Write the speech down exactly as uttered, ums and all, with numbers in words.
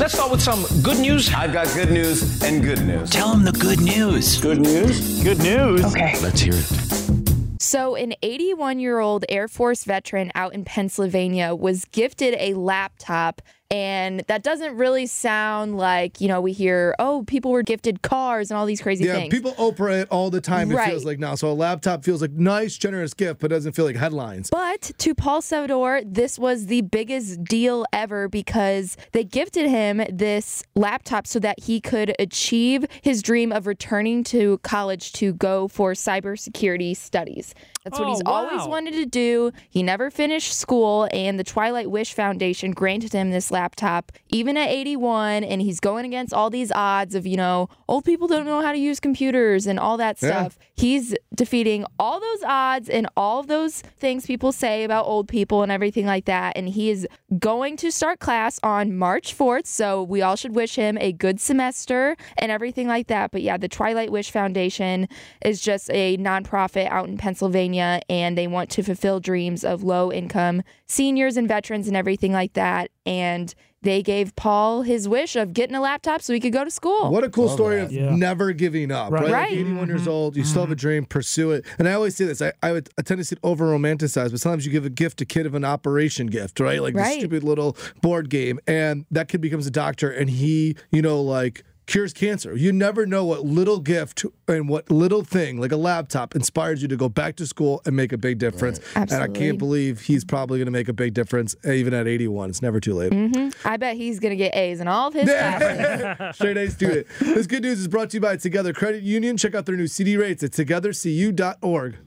Let's start with some good news. I've got good news and good news. Tell them the good news. Good news? Good news. Okay. Let's hear it. So an eighty-one-year-old Air Force veteran out in Pennsylvania was gifted a laptop, and that doesn't really sound like, you know, we hear, oh, people were gifted cars and all these crazy yeah, things. Yeah, people Oprah it all the time, right. It feels like now. So a laptop feels like nice, generous gift, but doesn't feel like headlines. But to Paul Salvador, this was the biggest deal ever because they gifted him this laptop so that he could achieve his dream of returning to college to go for cybersecurity studies. That's oh, what he's wow. always wanted to do. He never finished school, and the Twilight Wish Foundation granted him this laptop, even at eighty-one, and he's going against all these odds of, you know, old people don't know how to use computers and all that stuff. Yeah. He's defeating all those odds and all those things people say about old people and everything like that, and he is going to start class on March fourth, so we all should wish him a good semester and everything like that. But yeah, the Twilight Wish Foundation is just a nonprofit out in Pennsylvania, and they want to fulfill dreams of low-income seniors and veterans and everything like that. And they gave Paul his wish of getting a laptop so he could go to school. What a cool Love story that. of yeah. never giving up. Right. right? right. Like eighty-one mm-hmm. years old, you mm-hmm. still have a dream, pursue it. And I always say this, I, I would I tend to over-romanticize, but sometimes you give a gift, a kid of an operation gift, right? Like right. the stupid little board game. And that kid becomes a doctor, and he, you know, like... cures cancer. You never know what little gift and what little thing, like a laptop, inspires you to go back to school and make a big difference. Right. And I can't believe he's probably going to make a big difference even at eighty-one. It's never too late. Mm-hmm. I bet he's going to get A's in all of his classes. Straight A student. This good news is brought to you by Together Credit Union. Check out their new C D rates at together c u dot org.